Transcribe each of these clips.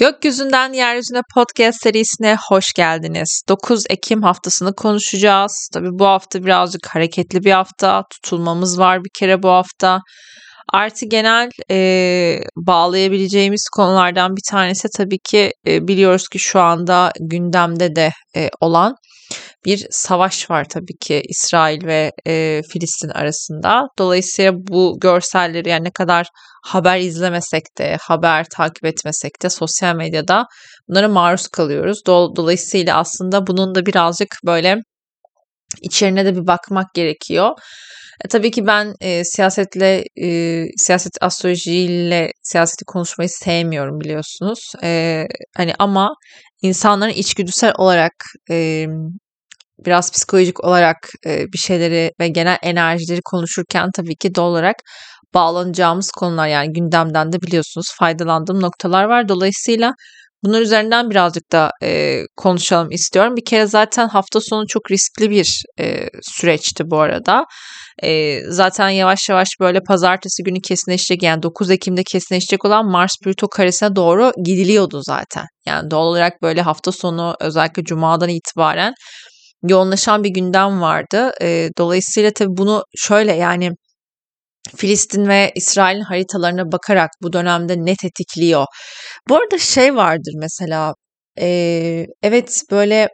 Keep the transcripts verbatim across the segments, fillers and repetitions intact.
Gökyüzünden Yeryüzüne podcast serisine hoş geldiniz. dokuz Ekim haftasını konuşacağız. Tabii bu hafta birazcık hareketli bir hafta. Tutulmamız var bir kere bu hafta. Artı genel e, bağlayabileceğimiz konulardan bir tanesi tabii ki e, biliyoruz ki şu anda gündemde de e, olan bir savaş var tabii ki İsrail ve e, Filistin arasında. Dolayısıyla bu görselleri yani ne kadar haber izlemesek de, haber takip etmesek de sosyal medyada bunlara maruz kalıyoruz. Do- dolayısıyla aslında bunun da birazcık böyle içerine de bir bakmak gerekiyor. E, tabii ki ben e, siyasetle, e, siyaset astrolojiyle siyaseti konuşmayı sevmiyorum biliyorsunuz. E, hani ama insanların içgüdüsel olarak e, biraz psikolojik olarak e, bir şeyleri ve genel enerjileri konuşurken tabii ki doğal olarak bağlanacağımız konular yani gündemden de biliyorsunuz faydalandığım noktalar var. Dolayısıyla bunlar üzerinden birazcık da e, konuşalım istiyorum. Bir kere zaten hafta sonu çok riskli bir e, süreçti bu arada. E, zaten yavaş yavaş böyle pazartesi günü kesinleşecek yani dokuz Ekim'de kesinleşecek olan Mars Pluto karesine doğru gidiliyordu zaten. Yani doğal olarak böyle hafta sonu özellikle cumadan itibaren yoğunlaşan bir gündem vardı. E, dolayısıyla tabii bunu şöyle yani Filistin ve İsrail'in haritalarına bakarak bu dönemde ne tetikliyor? Bu arada şey vardır mesela e, evet böyle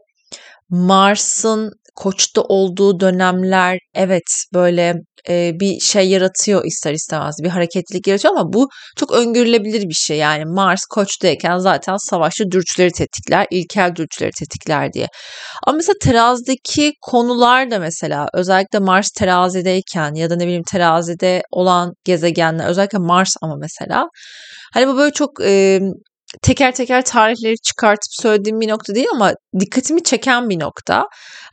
Mars'ın Koç'ta olduğu dönemler evet böyle e, bir şey yaratıyor ister istemez bir hareketlilik yaratıyor ama bu çok öngörülebilir bir şey yani Mars Koç'tayken zaten savaşçı dürtüleri tetikler, ilkel dürtüleri tetikler diye. Ama mesela terazideki konular da mesela özellikle Mars terazideyken ya da ne bileyim terazide olan gezegenler özellikle Mars ama mesela hani bu böyle çok e, teker teker tarihleri çıkartıp söylediğim bir nokta değil ama dikkatimi çeken bir nokta.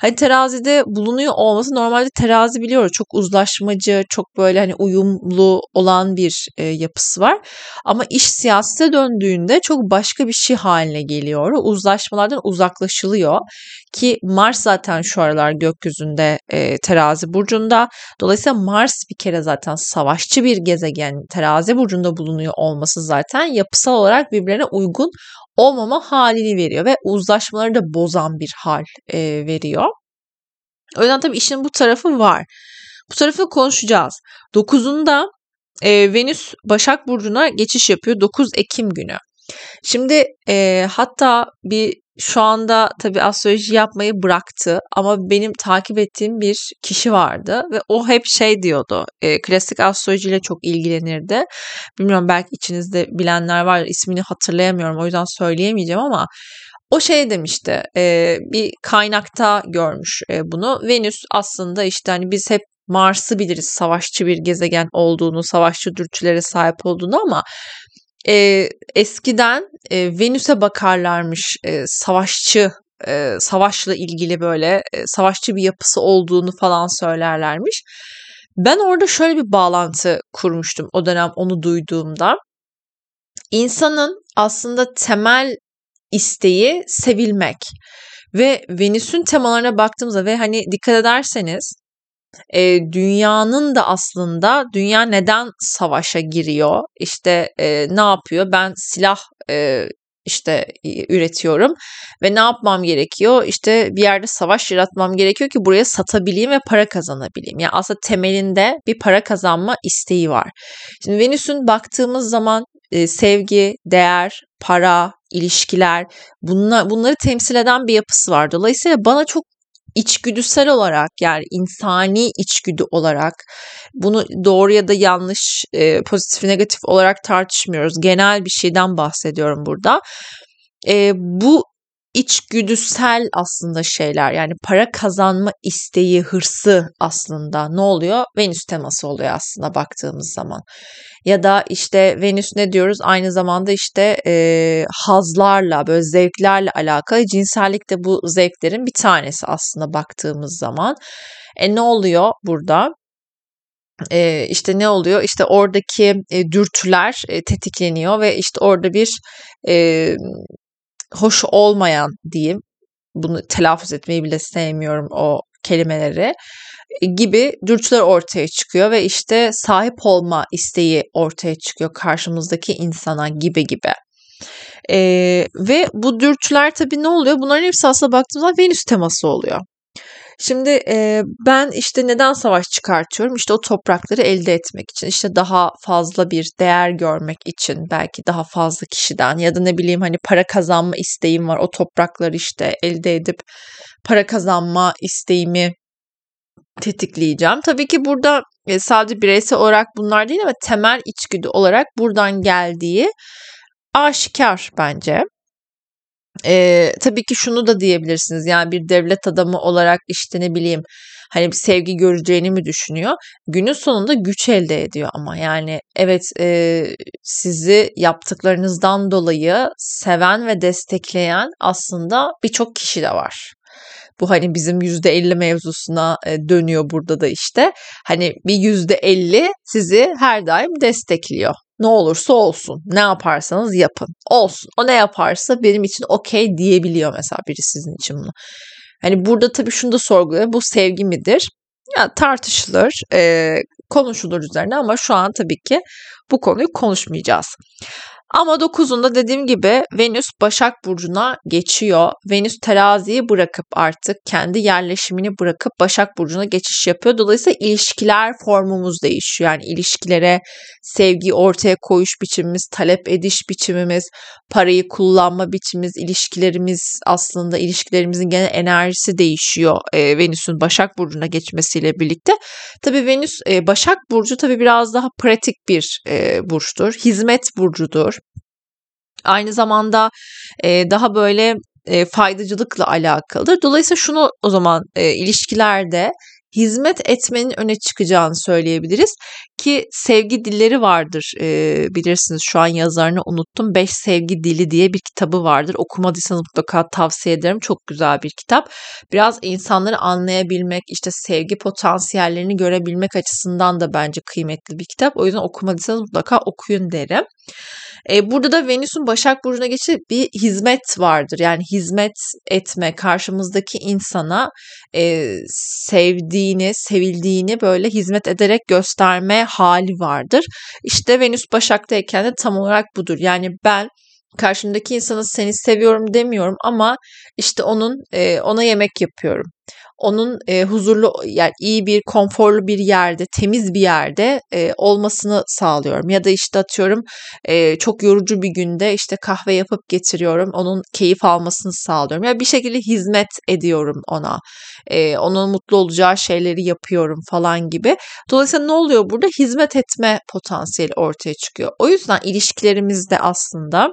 Hani terazide bulunuyor olması normalde terazi biliyoruz çok uzlaşmacı, çok böyle hani uyumlu olan bir e, yapısı var. Ama iş siyasete döndüğünde çok başka bir şey haline geliyor. Uzlaşmalardan uzaklaşılıyor ki Mars zaten şu aralar gökyüzünde e, terazi burcunda. Dolayısıyla Mars bir kere zaten savaşçı bir gezegen terazi burcunda bulunuyor olması zaten yapısal olarak birbirine uygun olmama halini veriyor ve uzlaşmaları da bozan bir hal e, veriyor. O yüzden tabii işin bu tarafı var. Bu tarafını konuşacağız. dokuzunda e, Venüs Başak burcuna geçiş yapıyor dokuz Ekim günü. Şimdi e, hatta bir şu anda tabii astroloji yapmayı bıraktı ama benim takip ettiğim bir kişi vardı ve o hep şey diyordu, e, klasik astrolojiyle çok ilgilenirdi. Bilmiyorum belki içinizde bilenler var, ismini hatırlayamıyorum o yüzden söyleyemeyeceğim ama o şey demişti, e, bir kaynakta görmüş e, bunu. Venüs aslında işte hani biz hep Mars'ı biliriz savaşçı bir gezegen olduğunu, savaşçı dürtülere sahip olduğunu ama E, eskiden e, Venüs'e bakarlarmış e, savaşçı, e, savaşla ilgili böyle e, savaşçı bir yapısı olduğunu falan söylerlermiş. Ben orada şöyle bir bağlantı kurmuştum o dönem onu duyduğumda. İnsanın aslında temel isteği sevilmek ve Venüs'ün temalarına baktığımızda ve hani dikkat ederseniz E, dünyanın da aslında dünya neden savaşa giriyor işte e, ne yapıyor ben silah e, işte e, üretiyorum ve ne yapmam gerekiyor işte bir yerde savaş yaratmam gerekiyor ki buraya satabileyim ve para kazanabileyim yani aslında temelinde bir para kazanma isteği var. Şimdi Venüs'ün baktığımız zaman e, sevgi, değer, para, ilişkiler bunla, bunları temsil eden bir yapısı var. Dolayısıyla bana çok İçgüdüsel olarak yani insani içgüdü olarak bunu doğru ya da yanlış e, pozitif negatif olarak tartışmıyoruz. Genel bir şeyden bahsediyorum burada. E, bu içgüdüsel aslında şeyler yani para kazanma isteği, hırsı aslında ne oluyor? Venüs teması oluyor aslında baktığımız zaman. Ya da işte Venüs ne diyoruz? Aynı zamanda işte e, hazlarla, böyle zevklerle alakalı. Cinsellik de bu zevklerin bir tanesi aslında baktığımız zaman. E ne oluyor burada? E, işte ne oluyor? İşte oradaki e, dürtüler e, tetikleniyor ve işte orada bir e, hoş olmayan diyeyim. Bunu telaffuz etmeyi bile sevmiyorum o kelimeleri gibi dürtüler ortaya çıkıyor ve işte sahip olma isteği ortaya çıkıyor karşımızdaki insana gibi gibi. E, ve bu dürtüler tabii ne oluyor? Bunların hepsi aslında baktığımızda Venüs teması oluyor. Şimdi e, ben işte neden savaş çıkartıyorum? İşte o toprakları elde etmek için, işte daha fazla bir değer görmek için, belki daha fazla kişiden ya da ne bileyim hani para kazanma isteğim var. O toprakları işte elde edip para kazanma isteğimi tetikleyeceğim. Tabii ki burada e, sadece bireysel olarak bunlar değil ama temel içgüdü olarak buradan geldiği aşikar bence. Ee, tabii ki şunu da diyebilirsiniz, yani bir devlet adamı olarak işte ne bileyim hani bir sevgi göreceğini mi düşünüyor? Günün sonunda güç elde ediyor ama yani evet e, sizi yaptıklarınızdan dolayı seven ve destekleyen aslında birçok kişi de var. Bu hani bizim yüzde elli mevzusuna dönüyor burada da işte. Hani bir yüzde elli sizi her daim destekliyor. Ne olursa olsun, ne yaparsanız yapın. Olsun, o ne yaparsa benim için okey diyebiliyor mesela biri sizin için bunu. Hani burada tabii şunu da sorguluyor, bu sevgi midir? Ya tartışılır, e, konuşulur üzerine ama şu an tabii ki bu konuyu konuşmayacağız. Ama dokuzunda dediğim gibi Venüs Başak Burcu'na geçiyor. Venüs teraziyi bırakıp artık kendi yerleşimini bırakıp Başak Burcu'na geçiş yapıyor. Dolayısıyla ilişkiler formumuz değişiyor. Yani ilişkilere sevgiyi ortaya koyuş biçimimiz, talep ediş biçimimiz, parayı kullanma biçimimiz, ilişkilerimiz aslında ilişkilerimizin genel enerjisi değişiyor. E, Venüs'ün Başak Burcu'na geçmesiyle birlikte. Tabii Venüs e, Başak Burcu tabii biraz daha pratik bir e, burçtur. Hizmet burcudur. Aynı zamanda e, daha böyle e, faydacılıkla alakalıdır. Dolayısıyla şunu o zaman e, ilişkilerde hizmet etmenin öne çıkacağını söyleyebiliriz ki sevgi dilleri vardır. E, bilirsiniz şu an yazarını unuttum. Beş Sevgi Dili diye bir kitabı vardır. Okumadıysanız mutlaka tavsiye ederim. Çok güzel bir kitap. Biraz insanları anlayabilmek, işte sevgi potansiyellerini görebilmek açısından da bence kıymetli bir kitap. O yüzden okumadıysanız mutlaka okuyun derim. Burada da Venüs'ün Başak Burcu'na geçip bir hizmet vardır. Yani hizmet etme, karşımızdaki insana e, sevdiğini, sevildiğini böyle hizmet ederek gösterme hali vardır. İşte Venüs Başak'tayken de tam olarak budur. Yani ben karşımdaki insana seni seviyorum demiyorum ama işte onun e, ona yemek yapıyorum. Onun e, huzurlu, yani iyi bir, konforlu bir yerde, temiz bir yerde e, olmasını sağlıyorum. Ya da işte atıyorum e, çok yorucu bir günde işte kahve yapıp getiriyorum. Onun keyif almasını sağlıyorum. Ya bir şekilde hizmet ediyorum ona. E, onun mutlu olacağı şeyleri yapıyorum falan gibi. Dolayısıyla ne oluyor burada? Hizmet etme potansiyeli ortaya çıkıyor. O yüzden ilişkilerimizde aslında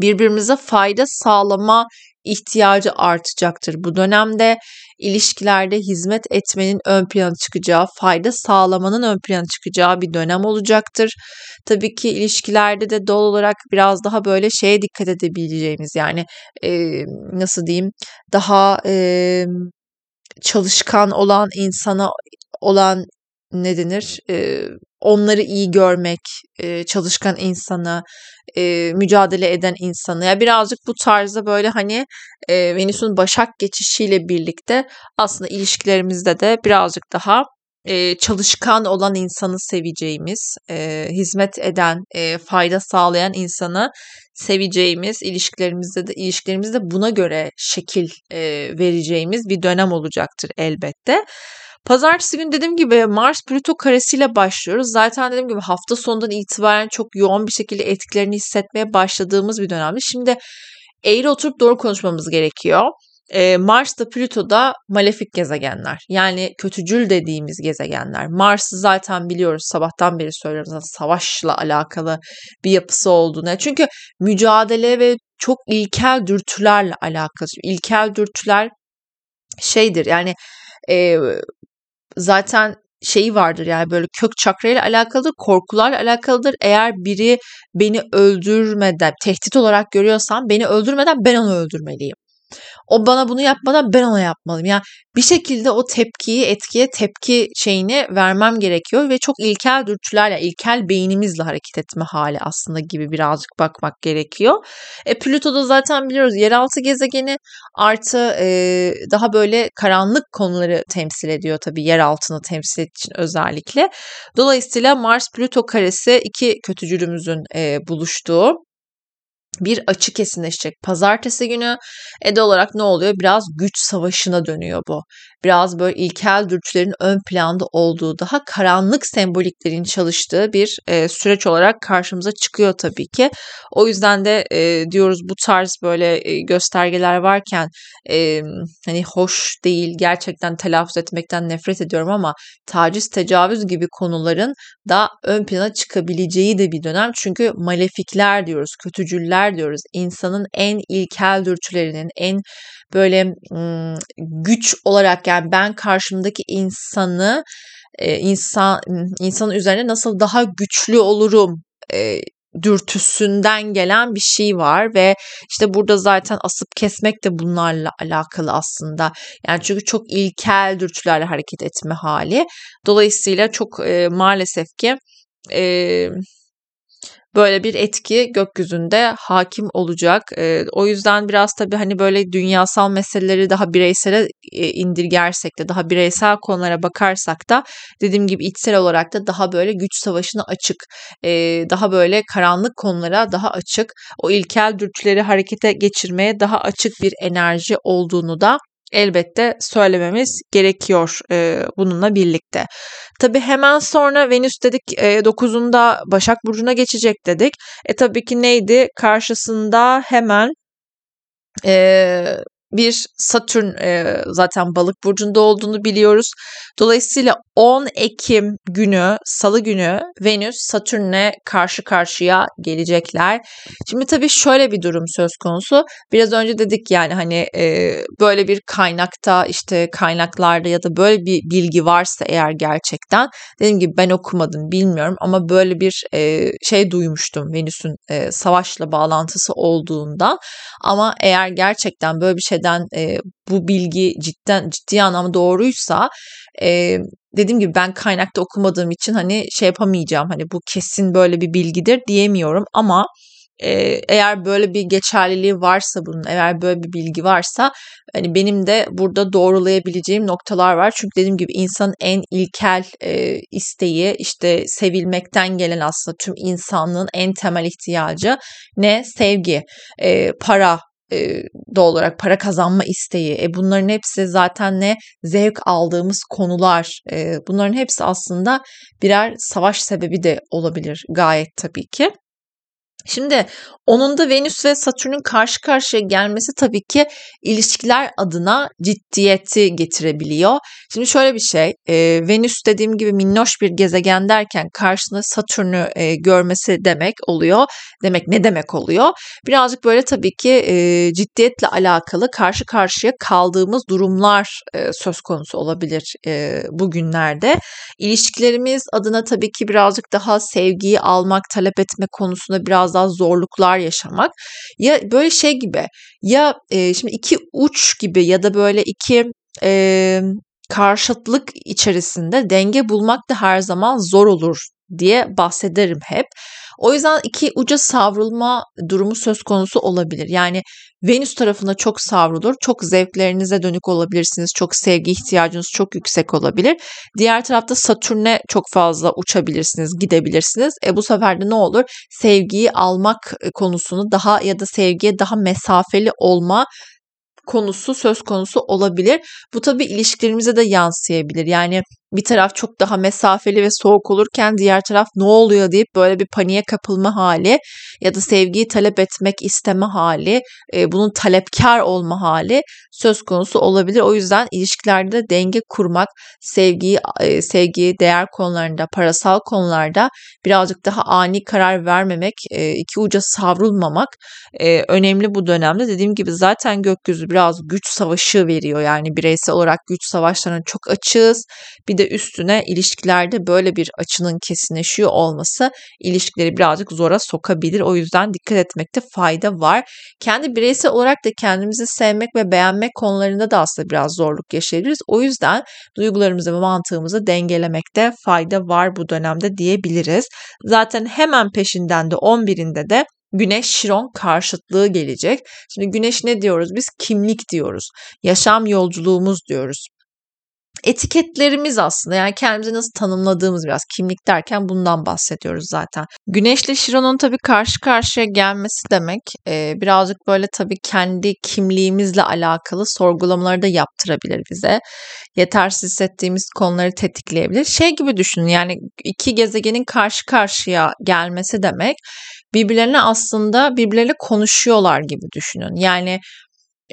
birbirimize fayda sağlama ihtiyacı artacaktır. Bu dönemde ilişkilerde hizmet etmenin ön plana çıkacağı, fayda sağlamanın ön plana çıkacağı bir dönem olacaktır. Tabii ki ilişkilerde de doğal olarak biraz daha böyle şeye dikkat edebileceğimiz, yani e, nasıl diyeyim, daha e, çalışkan olan insana olan ne denir? E, onları iyi görmek, e, çalışkan insana, e, mücadele eden insana. Ya birazcık bu tarzda böyle hani e, Venüs'ün Başak geçişiyle birlikte aslında ilişkilerimizde de birazcık daha e, çalışkan olan insanı seveceğimiz, e, hizmet eden, e, fayda sağlayan insanı seveceğimiz, ilişkilerimizde de ilişkilerimizde buna göre şekil e, vereceğimiz bir dönem olacaktır elbette. Pazartesi günü dediğim gibi Mars Pluto karesiyle başlıyoruz. Zaten dediğim gibi hafta sonundan itibaren çok yoğun bir şekilde etkilerini hissetmeye başladığımız bir dönemdi. Şimdi eğri oturup doğru konuşmamız gerekiyor. Ee, Mars'ta Plüto'da malefik gezegenler, yani kötücül dediğimiz gezegenler. Mars'ı zaten biliyoruz, sabahtan beri söylüyoruz, savaşla alakalı bir yapısı olduğunu. Çünkü mücadele ve çok ilkel dürtülerle alakalı. İlkel dürtüler şeydir yani e, zaten şeyi vardır, yani böyle kök çakrayla alakalıdır, korkularla alakalıdır. Eğer biri beni öldürmeden, tehdit olarak görüyorsam beni öldürmeden ben onu öldürmeliyim. O bana bunu yapmadan ben ona yapmalıyım. Yani bir şekilde o tepkiyi, etkiye tepki şeyini vermem gerekiyor ve çok ilkel dürtülerle, ilkel beynimizle hareket etme hali aslında gibi birazcık bakmak gerekiyor. E, Plüto'da zaten biliyoruz yeraltı gezegeni, artı e, daha böyle karanlık konuları temsil ediyor tabii, yeraltını temsil ettiği için özellikle. Dolayısıyla Mars Plüto karesi iki kötücülümüzün e, buluştuğu bir açı kesinleşecek pazartesi günü. E doğal olarak ne oluyor? Biraz güç savaşına dönüyor bu. Biraz böyle ilkel dürtülerin ön planda olduğu, daha karanlık semboliklerin çalıştığı bir e, süreç olarak karşımıza çıkıyor tabii ki. O yüzden de e, diyoruz bu tarz böyle e, göstergeler varken e, hani hoş değil, gerçekten telaffuz etmekten nefret ediyorum ama taciz, tecavüz gibi konuların da ön plana çıkabileceği de bir dönem. Çünkü malefikler diyoruz, kötücüller diyoruz. İnsanın en ilkel dürtülerinin, en böyle ım, güç olarak, yani ben karşımdaki insanı e, insan insanın üzerine nasıl daha güçlü olurum e, dürtüsünden gelen bir şey var ve işte burada zaten asıp kesmek de bunlarla alakalı aslında. Yani çünkü çok ilkel dürtülerle hareket etme hali. Dolayısıyla çok e, maalesef ki eee böyle bir etki gökyüzünde hakim olacak. E, o yüzden biraz tabii hani böyle dünyasal meseleleri daha bireysele e, indirgersek de, daha bireysel konulara bakarsak da, dediğim gibi içsel olarak da daha böyle güç savaşına açık, e, daha böyle karanlık konulara daha açık, o ilkel dürtüleri harekete geçirmeye daha açık bir enerji olduğunu da elbette söylememiz gerekiyor e, bununla birlikte. Tabii hemen sonra Venüs dedik e, dokuzunda Başak Burcu'na geçecek dedik. E tabii ki neydi? Karşısında hemen e, bir Satürn e, zaten Balık Burcu'nda olduğunu biliyoruz. Dolayısıyla on Ekim günü, Salı günü Venüs Satürn'le karşı karşıya gelecekler. Şimdi tabii şöyle bir durum söz konusu. Biraz önce dedik yani hani e, böyle bir kaynakta, işte kaynaklarda ya da böyle bir bilgi varsa eğer, gerçekten dediğim gibi ben okumadım, bilmiyorum ama böyle bir e, şey duymuştum Venüs'ün e, savaşla bağlantısı olduğundan. Ama eğer gerçekten böyle bir şey Den, e, bu bilgi cidden ciddi anlamda doğruysa, e, dediğim gibi ben kaynakta okumadığım için hani şey yapamayacağım, hani bu kesin böyle bir bilgidir diyemiyorum ama e, eğer böyle bir geçerliliği varsa bunun, eğer böyle bir bilgi varsa hani benim de burada doğrulayabileceğim noktalar var. Çünkü dediğim gibi insanın en ilkel e, isteği, işte sevilmekten gelen, aslında tüm insanlığın en temel ihtiyacı ne? Sevgi, e, para, E, doğal olarak para kazanma isteği. E, bunların hepsi zaten ne? Zevk aldığımız konular. E, bunların hepsi aslında birer savaş sebebi de olabilir gayet tabii ki. Şimdi onun da Venüs ve Satürn'ün karşı karşıya gelmesi tabii ki ilişkiler adına ciddiyeti getirebiliyor. Şimdi şöyle bir şey, e, Venüs dediğim gibi minnoş bir gezegen derken karşısında Satürn'ü e, görmesi demek oluyor. Demek ne demek oluyor? Birazcık böyle tabii ki e, ciddiyetle alakalı karşı karşıya kaldığımız durumlar e, söz konusu olabilir e, bugünlerde. İlişkilerimiz adına tabii ki birazcık daha sevgiyi almak, talep etme konusunda biraz daha zorluklar yaşamak, ya böyle şey gibi, ya e, şimdi iki uç gibi ya da böyle iki e, karşıtlık içerisinde denge bulmak da her zaman zor olur diye bahsederim hep. O yüzden iki uca savrulma durumu söz konusu olabilir. Yani Venüs tarafına çok savrulur, çok zevklerinize dönük olabilirsiniz, çok sevgi ihtiyacınız çok yüksek olabilir. Diğer tarafta Satürn'e çok fazla uçabilirsiniz, gidebilirsiniz. E bu sefer de ne olur? Sevgiyi almak konusunu daha ya da sevgiye daha mesafeli olma konusu söz konusu olabilir. Bu tabii ilişkilerimize de yansıyabilir. Yani bir taraf çok daha mesafeli ve soğuk olurken diğer taraf ne oluyor deyip böyle bir paniğe kapılma hali ya da sevgiyi talep etmek isteme hali, e, bunun talepkar olma hali söz konusu olabilir. O yüzden ilişkilerde denge kurmak, sevgiyi, e, sevgi, değer konularında, parasal konularda birazcık daha ani karar vermemek, e, iki uca savrulmamak e, önemli bu dönemde. Dediğim gibi zaten gökyüzü biraz güç savaşı veriyor. Yani bireysel olarak güç savaşlarına çok açığız. Bir de üstüne ilişkilerde böyle bir açının kesinleşiyor olması ilişkileri birazcık zora sokabilir. O yüzden dikkat etmekte fayda var. Kendi bireysel olarak da kendimizi sevmek ve beğenmek konularında da aslında biraz zorluk yaşayabiliriz. O yüzden duygularımızı ve mantığımızı dengelemekte fayda var bu dönemde diyebiliriz. Zaten hemen peşinden de on birinde de Güneş Şiron karşıtlığı gelecek. Şimdi Güneş ne diyoruz? Biz kimlik diyoruz. Yaşam yolculuğumuz diyoruz. etiketlerimiz aslında, yani kendimizi nasıl tanımladığımız, biraz kimlik derken bundan bahsediyoruz zaten. Güneşle Şiron'un tabii karşı karşıya gelmesi demek e, birazcık böyle tabii kendi kimliğimizle alakalı sorgulamaları da yaptırabilir bize. Yetersiz hissettiğimiz konuları tetikleyebilir. Şey gibi düşünün, yani iki gezegenin karşı karşıya gelmesi demek birbirlerine aslında birbirleriyle konuşuyorlar gibi düşünün. Yani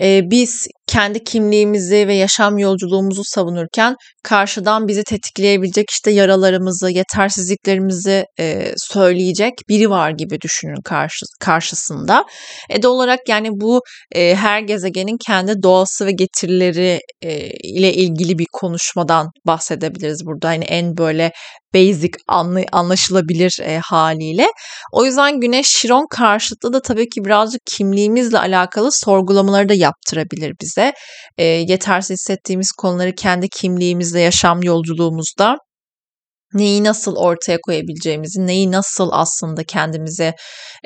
e, biz kendi kimliğimizi ve yaşam yolculuğumuzu savunurken karşıdan bizi tetikleyebilecek, işte yaralarımızı, yetersizliklerimizi e, söyleyecek biri var gibi düşünün karşı, karşısında. E, doğal olarak yani bu e, her gezegenin kendi doğası ve getirileri e, ile ilgili bir konuşmadan bahsedebiliriz burada. Yani en böyle basic anlay- anlaşılabilir e, haliyle. O yüzden Güneş Şiron karşıtlığı da tabii ki birazcık kimliğimizle alakalı sorgulamaları da yaptırabilir bize. E, yetersiz hissettiğimiz konuları kendi kimliğimizle, yaşam yolculuğumuzda neyi nasıl ortaya koyabileceğimizi, neyi nasıl aslında kendimize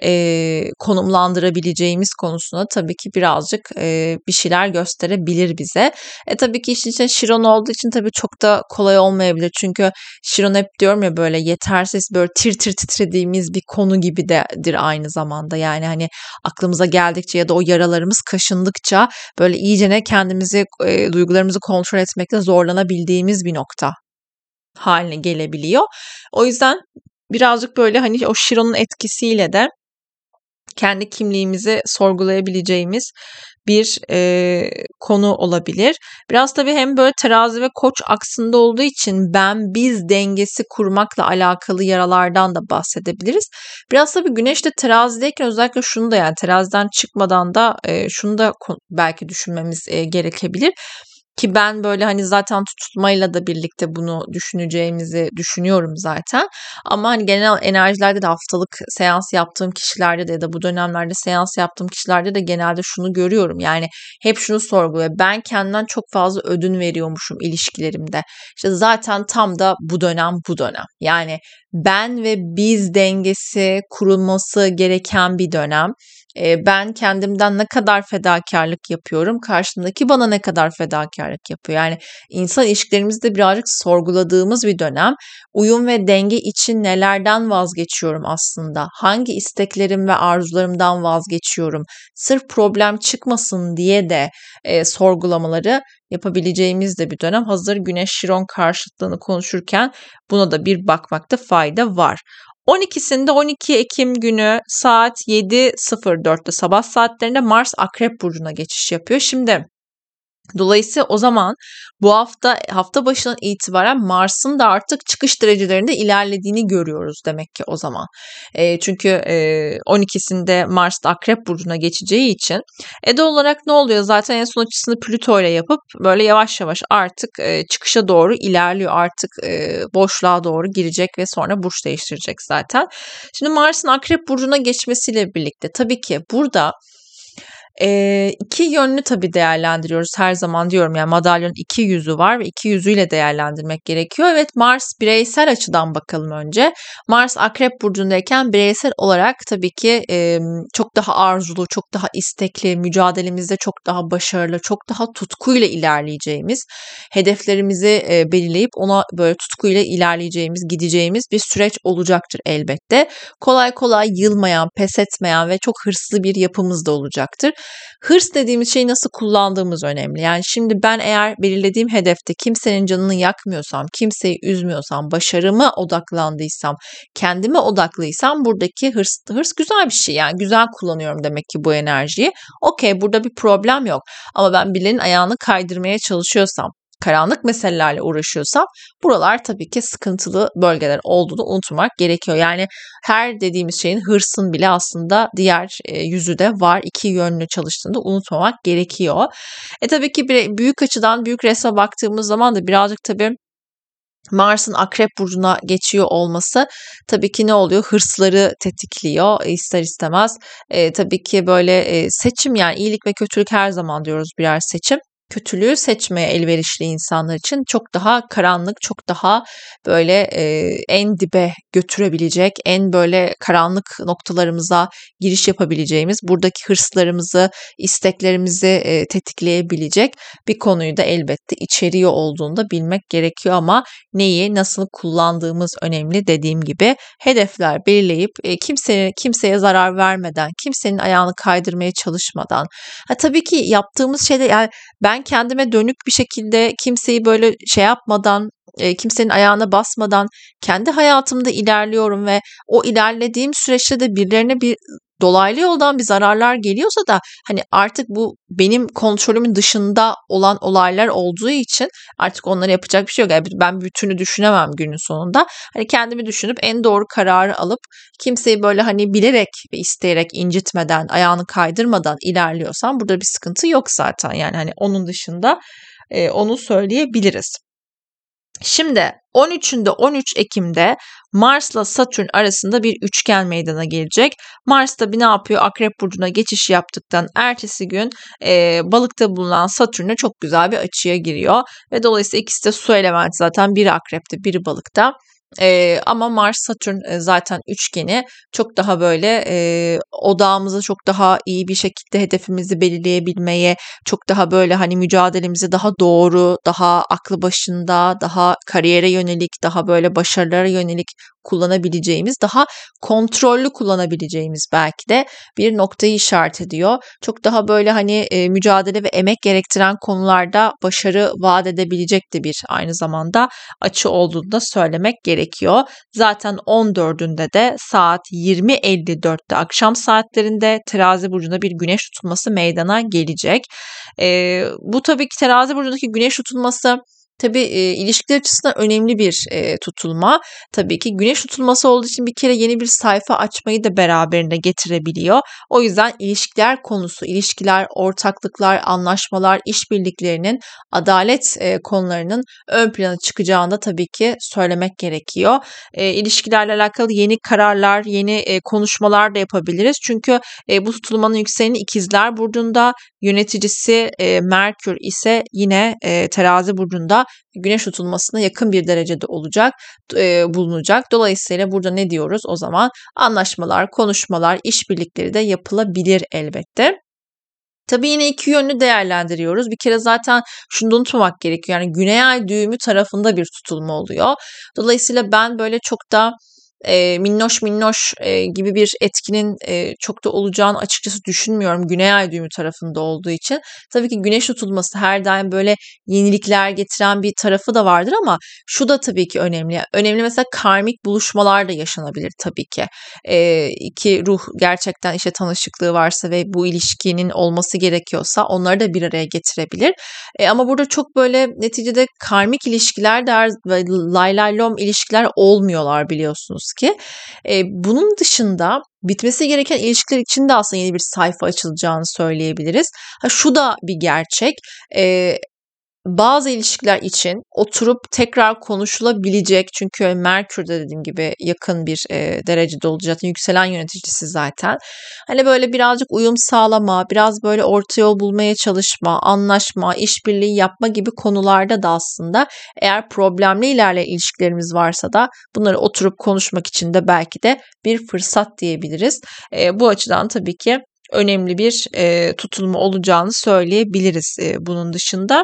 e, konumlandırabileceğimiz konusunda tabii ki birazcık e, bir şeyler gösterebilir bize. E tabii ki işin içinde Şiron olduğu için tabii çok da kolay olmayabilir. Çünkü Şiron hep diyorum ya, böyle yetersiz, böyle tir tir titrediğimiz bir konu gibi dedir aynı zamanda. Yani hani aklımıza geldikçe ya da o yaralarımız kaşındıkça böyle iyicene kendimizi, e, duygularımızı kontrol etmekte zorlanabildiğimiz bir nokta haline gelebiliyor. O yüzden birazcık böyle hani o Şiron'un etkisiyle de kendi kimliğimizi sorgulayabileceğimiz bir e, konu olabilir. Biraz tabii hem böyle Terazi ve Koç aksında olduğu için ben biz dengesi kurmakla alakalı yaralardan da bahsedebiliriz. Biraz tabii Güneş de Terazideyken özellikle şunu da, yani Teraziden çıkmadan da e, şunu da belki düşünmemiz e, gerekebilir. Ki ben böyle hani zaten tutulmayla da birlikte bunu düşüneceğimizi düşünüyorum zaten. Ama hani genel enerjilerde de, haftalık seans yaptığım kişilerde de ya da bu dönemlerde seans yaptığım kişilerde de genelde şunu görüyorum. Yani hep şunu sorguluyor. Ben kendimden çok fazla ödün veriyormuşum ilişkilerimde. İşte zaten tam da bu dönem bu dönem. Yani ben ve biz dengesi kurulması gereken bir dönem. Ben kendimden ne kadar fedakarlık yapıyorum, karşımdaki bana ne kadar fedakarlık yapıyor. Yani insan ilişkilerimizde birazcık sorguladığımız bir dönem. Uyum ve denge için nelerden vazgeçiyorum aslında? Hangi isteklerim ve arzularımdan vazgeçiyorum? Sırf problem çıkmasın diye de e, sorgulamaları yapabileceğimiz de bir dönem. Hazır Güneş Şiron karşıtlığını konuşurken buna da bir bakmakta fayda var. on ikisinde on iki Ekim günü saat yedi sıfır dörtte sabah saatlerinde Mars Akrep burcuna geçiş yapıyor. Şimdi dolayısıyla o zaman bu hafta hafta başından itibaren Mars'ın da artık çıkış derecelerinde ilerlediğini görüyoruz demek ki o zaman. E, çünkü e, on ikisinde Mars da Akrep burcuna geçeceği için e doğal olarak ne oluyor? Zaten en son açısını Pluto ile yapıp böyle yavaş yavaş artık e, çıkışa doğru ilerliyor. Artık e, boşluğa doğru girecek ve sonra burç değiştirecek zaten. Şimdi Mars'ın Akrep burcuna geçmesiyle birlikte tabii ki burada E, iki yönlü tabii değerlendiriyoruz, her zaman diyorum yani madalyonun iki yüzü var ve iki yüzüyle değerlendirmek gerekiyor. Evet, Mars bireysel açıdan bakalım önce. Mars Akrep burcundayken bireysel olarak tabii ki e, çok daha arzulu, çok daha istekli, mücadelemizde çok daha başarılı, çok daha tutkuyla ilerleyeceğimiz, hedeflerimizi e, belirleyip ona böyle tutkuyla ilerleyeceğimiz, gideceğimiz bir süreç olacaktır elbette. Kolay kolay yılmayan, pes etmeyen ve çok hırslı bir yapımız da olacaktır. Hırs dediğimiz şeyi nasıl kullandığımız önemli. Yani şimdi ben eğer belirlediğim hedefte kimsenin canını yakmıyorsam, kimseyi üzmüyorsam, başarıma odaklandıysam, kendime odaklıysam buradaki hırs, hırs güzel bir şey. Yani güzel kullanıyorum demek ki bu enerjiyi. Okey, burada bir problem yok. Ama ben birilerinin ayağını kaydırmaya çalışıyorsam, karanlık meselelerle uğraşıyorsam buralar tabii ki sıkıntılı bölgeler olduğunu unutmak gerekiyor. Yani her dediğimiz şeyin, hırsın bile aslında diğer yüzü de var. İki yönlü çalıştığında unutmamak gerekiyor. E tabii ki büyük açıdan, büyük resme baktığımız zaman da birazcık tabii Mars'ın Akrep burcuna geçiyor olması tabii ki ne oluyor? Hırsları tetikliyor ister istemez. E, tabii ki böyle e, seçim, yani iyilik ve kötülük her zaman diyoruz birer seçim. kötülüğü seçmeye elverişli insanlar için çok daha karanlık, çok daha böyle e, en dibe götürebilecek, en böyle karanlık noktalarımıza giriş yapabileceğimiz, buradaki hırslarımızı, isteklerimizi e, tetikleyebilecek bir konuyu da elbette içeriyor olduğunu da bilmek gerekiyor ama neyi, nasıl kullandığımız önemli dediğim gibi. Hedefler belirleyip e, kimseye, kimseye zarar vermeden, kimsenin ayağını kaydırmaya çalışmadan. Ha, tabii ki yaptığımız şeyde yani ben Ben kendime dönük bir şekilde kimseyi böyle şey yapmadan, kimsenin ayağına basmadan kendi hayatımda ilerliyorum ve o ilerlediğim süreçte de birilerine bir dolaylı yoldan bir zararlar geliyorsa da hani artık bu benim kontrolümün dışında olan olaylar olduğu için artık onlara yapacak bir şey yok. Yani ben bütünü düşünemem günün sonunda. Hani kendimi düşünüp en doğru kararı alıp kimseyi böyle hani bilerek ve isteyerek incitmeden, ayağını kaydırmadan ilerliyorsam burada bir sıkıntı yok zaten. Yani hani onun dışında e, onu söyleyebiliriz. Şimdi on üçünde on üç Ekim'de Mars'la Satürn arasında bir üçgen meydana gelecek. Mars da bir ne yapıyor? Akrep burcuna geçiş yaptıktan ertesi gün e, Balık'ta bulunan Satürn'e çok güzel bir açıya giriyor. Ve dolayısıyla ikisi de su elementi zaten, biri Akrep'te, biri Balık'ta. Ee, ama Mars-Satürn zaten üçgeni çok daha böyle e, odağımızı çok daha iyi bir şekilde hedefimizi belirleyebilmeye, çok daha böyle hani mücadelemizi daha doğru, daha aklı başında, daha kariyere yönelik, daha böyle başarılara yönelik kullanabileceğimiz, daha kontrollü kullanabileceğimiz belki de bir noktayı işaret ediyor. Çok daha böyle hani e, mücadele ve emek gerektiren konularda başarı vaat edebilecek de bir aynı zamanda açı olduğunu da söylemek gerekiyor. Zaten on dördünde de saat yirmi elli dörtte akşam saatlerinde Terazi burcunda bir güneş tutulması meydana gelecek. E, bu tabii ki Terazi burcundaki güneş tutulması tabii e, ilişkiler açısından önemli bir e, tutulma. Tabii ki güneş tutulması olduğu için bir kere yeni bir sayfa açmayı da beraberinde getirebiliyor. O yüzden ilişkiler konusu, ilişkiler, ortaklıklar, anlaşmalar, işbirliklerinin, adalet e, konularının ön plana çıkacağını da tabii ki söylemek gerekiyor. E, ilişkilerle alakalı yeni kararlar, yeni e, konuşmalar da yapabiliriz. Çünkü e, bu tutulmanın yükseleni İkizler burcunda, yöneticisi e, Merkür ise yine e, Terazi burcunda güneş tutulmasına yakın bir derecede olacak, e, bulunacak. Dolayısıyla burada ne diyoruz? O zaman anlaşmalar, konuşmalar, işbirlikleri de yapılabilir elbette. Tabii yine iki yönlü değerlendiriyoruz. Bir kere zaten şunu da unutmamak gerekiyor. Yani Güney Ay düğümü tarafında bir tutulma oluyor. Dolayısıyla ben böyle çok da E, minnoş minnoş e, gibi bir etkinin e, çok da olacağını açıkçası düşünmüyorum Güney Ay düğümü tarafında olduğu için. Tabii ki güneş tutulması her daim böyle yenilikler getiren bir tarafı da vardır ama şu da tabii ki önemli. Önemli mesela karmik buluşmalar da yaşanabilir tabii ki. E, iki ruh gerçekten işte tanışıklığı varsa ve bu ilişkinin olması gerekiyorsa onları da bir araya getirebilir. E, ama burada çok böyle neticede karmik ilişkiler de lay lay lom ilişkiler olmuyorlar biliyorsunuz ki. E, bunun dışında bitmesi gereken ilişkiler için de aslında yeni bir sayfa açılacağını söyleyebiliriz. Ha, şu da bir gerçek. E, bazı ilişkiler için oturup tekrar konuşulabilecek, çünkü Merkür'de dediğim gibi yakın bir e, derecede olacak. Yükselen yöneticisi zaten. Hani böyle birazcık uyum sağlama, biraz böyle orta yol bulmaya çalışma, anlaşma, işbirliği yapma gibi konularda da aslında eğer problemli ilerleyen ilişkilerimiz varsa da bunları oturup konuşmak için de belki de bir fırsat diyebiliriz. E, bu açıdan tabii ki önemli bir e, tutulma olacağını söyleyebiliriz e, bunun dışında.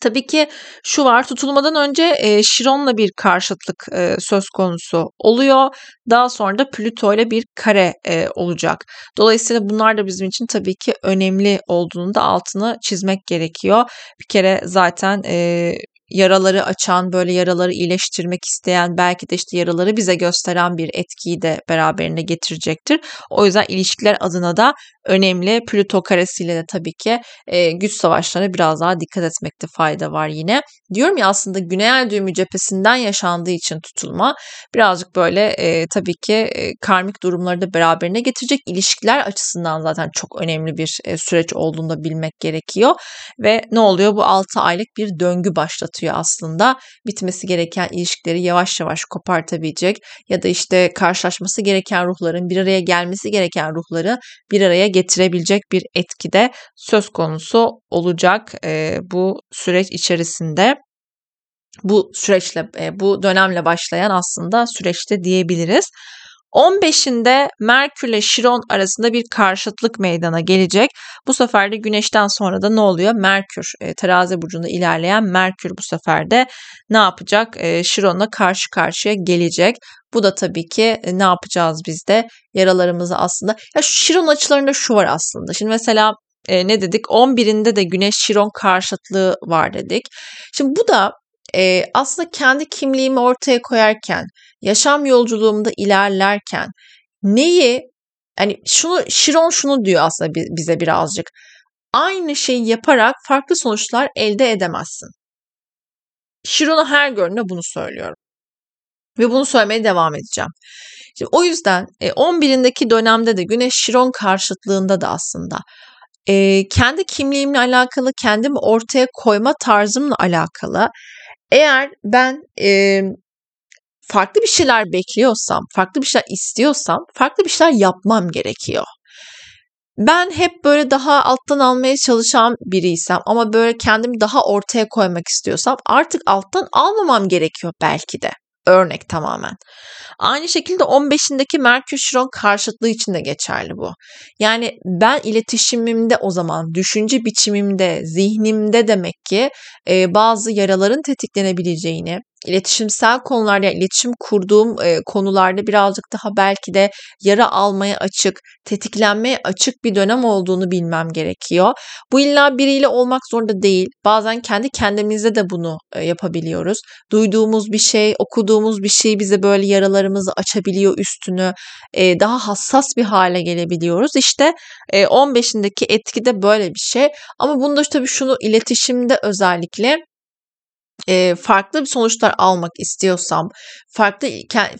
Tabii ki şu var, tutulmadan önce e, Şiron'la bir karşıtlık e, söz konusu oluyor. Daha sonra da Pluto ile bir kare e, olacak. Dolayısıyla bunlar da bizim için tabii ki önemli olduğunu da altını çizmek gerekiyor. Bir kere zaten E, yaraları açan, böyle yaraları iyileştirmek isteyen, belki de işte yaraları bize gösteren bir etkiyi de beraberinde getirecektir. O yüzden ilişkiler adına da önemli. Plüto karesiyle de tabii ki e, güç savaşlarına biraz daha dikkat etmekte fayda var yine. Diyorum ya aslında Güney Ay düğümü cephesinden yaşandığı için tutulma birazcık böyle e, tabii ki e, karmik durumları da beraberine getirecek. İlişkiler açısından zaten çok önemli bir e, süreç olduğunu da bilmek gerekiyor. Ve ne oluyor? Bu altı aylık bir döngü başlatıyor anlatıyor aslında. Bitmesi gereken ilişkileri yavaş yavaş kopartabilecek ya da işte karşılaşması gereken ruhların, bir araya gelmesi gereken ruhları bir araya getirebilecek bir etkide söz konusu olacak e, bu süreç içerisinde. Bu süreçle, bu dönemle başlayan aslında süreçte diyebiliriz. on beşinde Merkürle Şiron arasında bir karşıtlık meydana gelecek. Bu sefer de Güneş'ten sonra da ne oluyor? Merkür, Terazi burcunda ilerleyen Merkür bu sefer de ne yapacak? Şiron'la karşı karşıya gelecek. Bu da tabii ki ne yapacağız biz de? Yaralarımızı aslında. Ya şu Şiron açılarında şu var aslında. Şimdi mesela e, ne dedik? on birinde de Güneş Şiron karşıtlığı var dedik. Şimdi bu da Ee, aslında kendi kimliğimi ortaya koyarken, yaşam yolculuğumda ilerlerken neyi, hani şunu, Şiron şunu diyor aslında bize birazcık. Aynı şeyi yaparak farklı sonuçlar elde edemezsin. Şiron'a her görünümde bunu söylüyorum. Ve bunu söylemeye devam edeceğim. Şimdi o yüzden on birindeki dönemde de Güneş Şiron karşıtlığında da aslında e, kendi kimliğimle alakalı, kendimi ortaya koyma tarzımla alakalı. Eğer ben e, farklı bir şeyler bekliyorsam, farklı bir şeyler istiyorsam, farklı bir şeyler yapmam gerekiyor. Ben hep böyle daha alttan almaya çalışan biriysem ama böyle kendimi daha ortaya koymak istiyorsam artık alttan almamam gerekiyor belki de. Örnek tamamen. Aynı şekilde on beşindeki Merkür Şiron karşıtlığı için de geçerli bu. Yani ben iletişimimde o zaman, düşünce biçimimde, zihnimde demek ki e, bazı yaraların tetiklenebileceğini, iletişimsel konularda, yani iletişim kurduğum e, konularda birazcık daha belki de yara almaya açık, tetiklenmeye açık bir dönem olduğunu bilmem gerekiyor. Bu illa biriyle olmak zorunda değil. Bazen kendi kendimizde de bunu e, yapabiliyoruz. Duyduğumuz bir şey, okuduğumuz bir şey bize böyle yaralarımızı açabiliyor, üstünü e, daha hassas bir hale gelebiliyoruz. İşte e, on beşindeki etki de böyle bir şey. Ama bunda tabii şunu, iletişimde özellikle E, farklı bir sonuçlar almak istiyorsam, farklı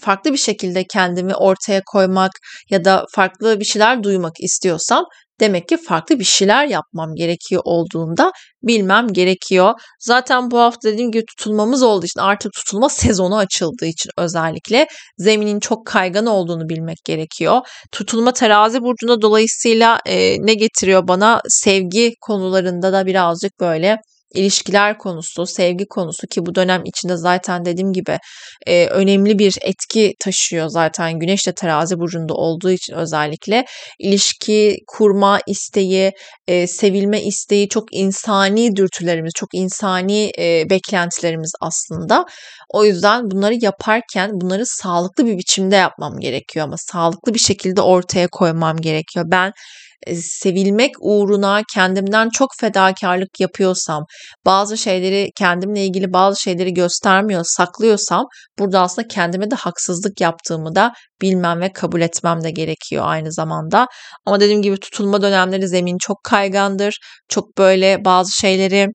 farklı bir şekilde kendimi ortaya koymak ya da farklı bir şeyler duymak istiyorsam demek ki farklı bir şeyler yapmam gerekiyor olduğunda bilmem gerekiyor. Zaten bu hafta dediğim gibi tutulmamız olduğu için, artık tutulma sezonu açıldığı için özellikle zeminin çok kaygan olduğunu bilmek gerekiyor. Tutulma Terazi burcunda, dolayısıyla e, ne getiriyor bana? Sevgi konularında da birazcık böyle, İlişkiler konusu, sevgi konusu ki bu dönem içinde zaten dediğim gibi e, önemli bir etki taşıyor zaten. Güneş de Terazi burcunda olduğu için özellikle ilişki kurma isteği, e, sevilme isteği, çok insani dürtülerimiz, çok insani e, beklentilerimiz aslında. O yüzden bunları yaparken bunları sağlıklı bir biçimde yapmam gerekiyor ama sağlıklı bir şekilde ortaya koymam gerekiyor. Ben sevilmek uğruna kendimden çok fedakarlık yapıyorsam, bazı şeyleri, kendimle ilgili bazı şeyleri göstermiyor, saklıyorsam burada aslında kendime de haksızlık yaptığımı da bilmem ve kabul etmem de gerekiyor aynı zamanda. Ama dediğim gibi tutulma dönemleri zemin çok kaygandır. Çok böyle bazı şeyleri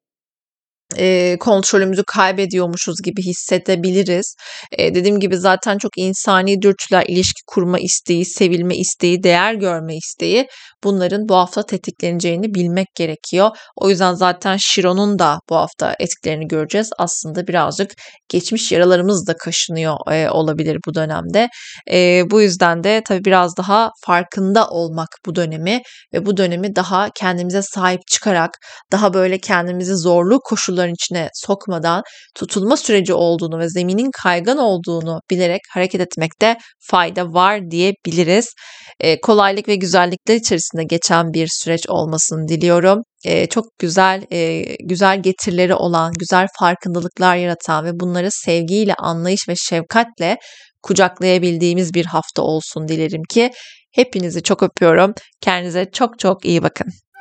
E, kontrolümüzü kaybediyormuşuz gibi hissedebiliriz. E, dediğim gibi zaten çok insani dürtüler, ilişki kurma isteği, sevilme isteği, değer görme isteği, bunların bu hafta tetikleneceğini bilmek gerekiyor. O yüzden zaten Şiron'un da bu hafta etkilerini göreceğiz. Aslında birazcık geçmiş yaralarımız da kaşınıyor e, olabilir bu dönemde. E, bu yüzden de tabii biraz daha farkında olmak bu dönemi ve bu dönemi daha kendimize sahip çıkarak, daha böyle kendimizi zorlu koşullar içine sokmadan tutulma süreci olduğunu ve zeminin kaygan olduğunu bilerek hareket etmekte fayda var diyebiliriz. E, kolaylık ve güzellikler içerisinde geçen bir süreç olmasını diliyorum. E, çok güzel, e, güzel getirileri olan, güzel farkındalıklar yaratan ve bunları sevgiyle, anlayış ve şefkatle kucaklayabildiğimiz bir hafta olsun dilerim ki. Hepinizi çok öpüyorum. Kendinize çok çok iyi bakın.